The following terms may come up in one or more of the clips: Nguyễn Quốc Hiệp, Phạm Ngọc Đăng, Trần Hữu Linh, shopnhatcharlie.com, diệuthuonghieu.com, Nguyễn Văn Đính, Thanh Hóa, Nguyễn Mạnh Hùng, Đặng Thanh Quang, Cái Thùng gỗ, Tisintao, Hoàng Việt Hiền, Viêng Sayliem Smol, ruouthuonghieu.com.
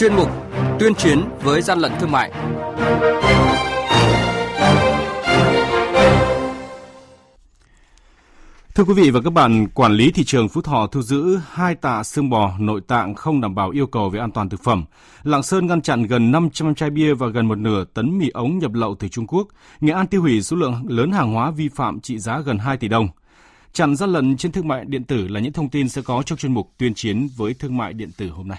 chuyên mục tuyên chiến với gian lận thương mại. Thưa quý vị và các bạn, quản lý thị trường Phú Thọ thu giữ 2 tạ xương bò nội tạng không đảm bảo yêu cầu về an toàn thực phẩm. Lạng Sơn ngăn chặn gần 500 chai bia và gần một nửa tấn mì ống nhập lậu từ Trung Quốc. Nghệ An tiêu hủy số lượng lớn hàng hóa vi phạm trị giá gần 2 tỷ đồng. Chặn gian lận trên thương mại điện tử là những thông tin sẽ có trong chuyên mục tuyên chiến với thương mại điện tử hôm nay.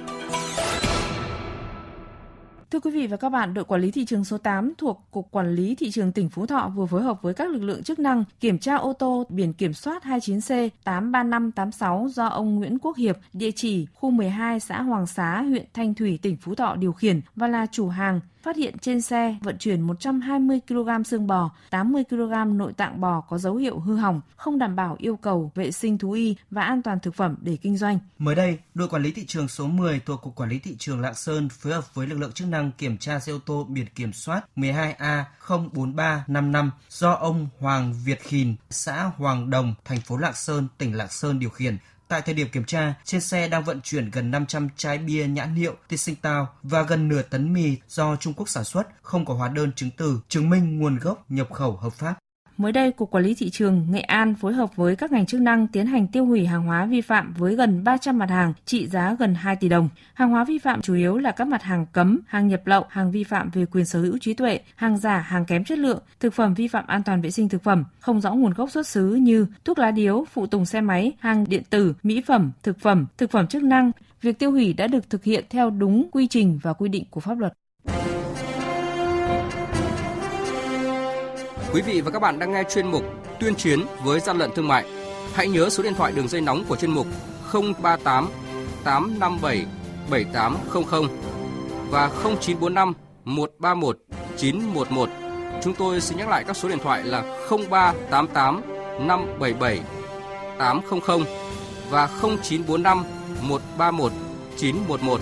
Thưa quý vị và các bạn, đội quản lý thị trường số 8 thuộc Cục Quản lý Thị trường tỉnh Phú Thọ vừa phối hợp với các lực lượng chức năng kiểm tra ô tô biển kiểm soát 29C83586 do ông Nguyễn Quốc Hiệp, địa chỉ khu 12 xã Hoàng Xá, huyện Thanh Thủy, tỉnh Phú Thọ điều khiển và là chủ hàng. Phát hiện trên xe vận chuyển 120 kg xương bò, 80 kg nội tạng bò có dấu hiệu hư hỏng, không đảm bảo yêu cầu vệ sinh thú y và an toàn thực phẩm để kinh doanh. Mới đây, đội quản lý thị trường số 10 thuộc Cục Quản lý Thị trường Lạng Sơn phối hợp với lực lượng chức năng kiểm tra xe ô tô biển kiểm soát 12A04355 do ông Hoàng Việt Hiền, xã Hoàng Đồng, thành phố Lạng Sơn, tỉnh Lạng Sơn điều khiển. Tại thời điểm kiểm tra, trên xe đang vận chuyển gần 500 chai bia nhãn hiệu Tisintao và gần nửa tấn mì do Trung Quốc sản xuất, không có hóa đơn chứng từ chứng minh nguồn gốc nhập khẩu hợp pháp. Mới đây, Cục Quản lý Thị trường Nghệ An phối hợp với các ngành chức năng tiến hành tiêu hủy hàng hóa vi phạm với gần 300 mặt hàng trị giá gần 2 tỷ đồng. Hàng hóa vi phạm chủ yếu là các mặt hàng cấm, hàng nhập lậu, hàng vi phạm về quyền sở hữu trí tuệ, hàng giả, hàng kém chất lượng, thực phẩm vi phạm an toàn vệ sinh thực phẩm, không rõ nguồn gốc xuất xứ như thuốc lá điếu, phụ tùng xe máy, hàng điện tử, mỹ phẩm, thực phẩm chức năng. Việc tiêu hủy đã được thực hiện theo đúng quy trình và quy định của pháp luật. Quý vị và các bạn đang nghe chuyên mục Tuyên chiến với gian lận thương mại. Hãy nhớ số điện thoại đường dây nóng của chuyên mục 038 857 7800 và 0945 131 911. Chúng tôi xin nhắc lại các số điện thoại là 0388 577 800 và 0945 131 911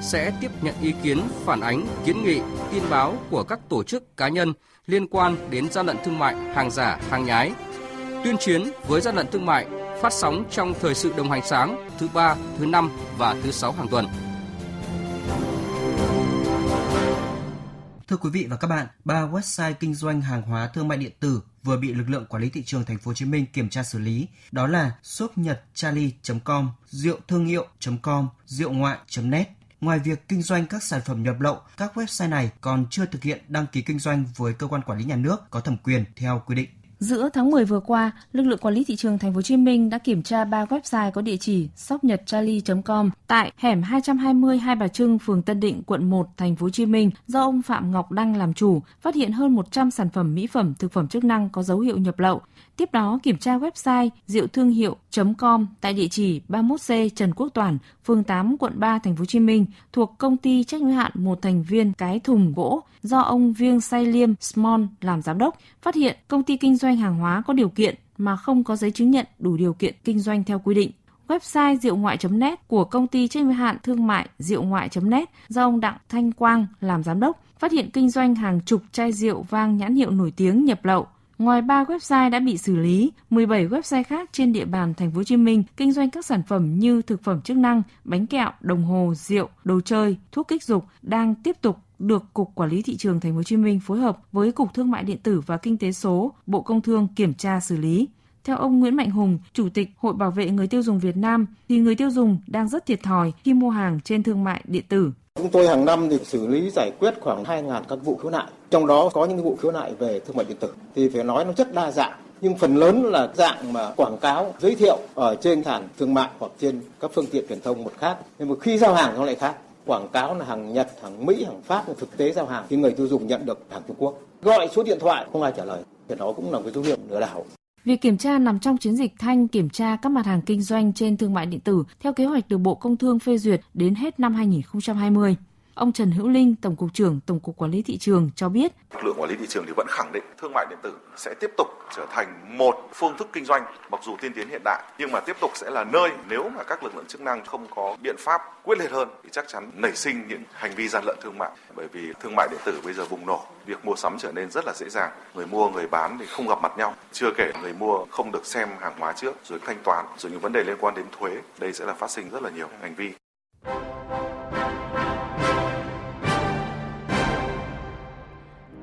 sẽ tiếp nhận ý kiến, phản ánh, kiến nghị, tin báo của các tổ chức, cá nhân liên quan đến gian lận thương mại, hàng giả, hàng nhái. Tuyên chiến với gian lận thương mại phát sóng trong thời sự đồng hành sáng thứ 3, thứ 5 và thứ 6 hàng tuần. Thưa quý vị và các bạn, 3 website kinh doanh hàng hóa thương mại điện tử vừa bị lực lượng quản lý thị trường thành phố Hồ Chí Minh kiểm tra xử lý, đó là shopnhatcharlie.com, ruouthuonghieu.com, rượungoai.net. Ngoài việc kinh doanh các sản phẩm nhập lậu, các website này còn chưa thực hiện đăng ký kinh doanh với cơ quan quản lý nhà nước có thẩm quyền theo quy định. Giữa tháng 10 vừa qua, lực lượng quản lý thị trường thành phố Hồ Chí Minh đã kiểm tra 3 website có địa chỉ shopnhatcharlie.com tại hẻm 220 Hai Bà Trưng, phường Tân Định, quận 1, thành phố Hồ Chí Minh do ông Phạm Ngọc Đăng làm chủ, phát hiện hơn 100 sản phẩm mỹ phẩm, thực phẩm chức năng có dấu hiệu nhập lậu. Tiếp đó kiểm tra website diệuthuonghieu.com tại địa chỉ 31C Trần Quốc Toản, phường 8, quận 3, thành phố Hồ Chí Minh thuộc công ty trách nhiệm hữu hạn một thành viên Cái Thùng Gỗ do ông Viêng Sayliem Smol làm giám đốc, phát hiện công ty kinh doanh hàng hóa có điều kiện mà không có giấy chứng nhận đủ điều kiện kinh doanh theo quy định. Website diệuthuonghieu.net của công ty trách nhiệm hữu hạn thương mại diệuthuonghieu.net do ông Đặng Thanh Quang làm giám đốc, phát hiện kinh doanh hàng chục chai rượu vang nhãn hiệu nổi tiếng nhập lậu. Ngoài 3 website đã bị xử lý, 17 website khác trên địa bàn thành phố Hồ Chí Minh kinh doanh các sản phẩm như thực phẩm chức năng, bánh kẹo, đồng hồ, rượu, đồ chơi, thuốc kích dục đang tiếp tục được Cục Quản lý Thị trường thành phố Hồ Chí Minh phối hợp với Cục Thương mại điện tử và Kinh tế số, Bộ Công Thương kiểm tra xử lý. Theo ông Nguyễn Mạnh Hùng, Chủ tịch Hội Bảo vệ Người tiêu dùng Việt Nam, thì người tiêu dùng đang rất thiệt thòi khi mua hàng trên thương mại điện tử. Chúng tôi hàng năm thì xử lý giải quyết khoảng 2.000 các vụ khiếu nại, trong đó có những vụ khiếu nại về thương mại điện tử thì phải nói nó rất đa dạng, nhưng phần lớn là dạng mà quảng cáo giới thiệu ở trên sàn thương mại hoặc trên các phương tiện truyền thông một khác, nhưng mà khi giao hàng nó lại khác. Quảng cáo là hàng Nhật, hàng Mỹ, hàng Pháp, thực tế giao hàng thì người tiêu dùng nhận được hàng Trung Quốc, gọi số điện thoại không ai trả lời thì đó cũng là một dấu hiệu lừa đảo. Việc kiểm tra nằm trong chiến dịch thanh kiểm tra các mặt hàng kinh doanh trên thương mại điện tử theo kế hoạch được Bộ Công Thương phê duyệt đến hết năm 2020. Ông Trần Hữu Linh, Tổng cục trưởng Tổng cục Quản lý thị trường cho biết, lực lượng quản lý thị trường thì vẫn khẳng định thương mại điện tử sẽ tiếp tục trở thành một phương thức kinh doanh mặc dù tiên tiến hiện đại, nhưng mà tiếp tục sẽ là nơi nếu mà các lực lượng chức năng không có biện pháp quyết liệt hơn thì chắc chắn nảy sinh những hành vi gian lận thương mại, bởi vì thương mại điện tử bây giờ bùng nổ, việc mua sắm trở nên rất là dễ dàng, người mua người bán thì không gặp mặt nhau, chưa kể người mua không được xem hàng hóa trước rồi thanh toán, rồi những vấn đề liên quan đến thuế, đây sẽ là phát sinh rất là nhiều hành vi.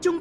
Chung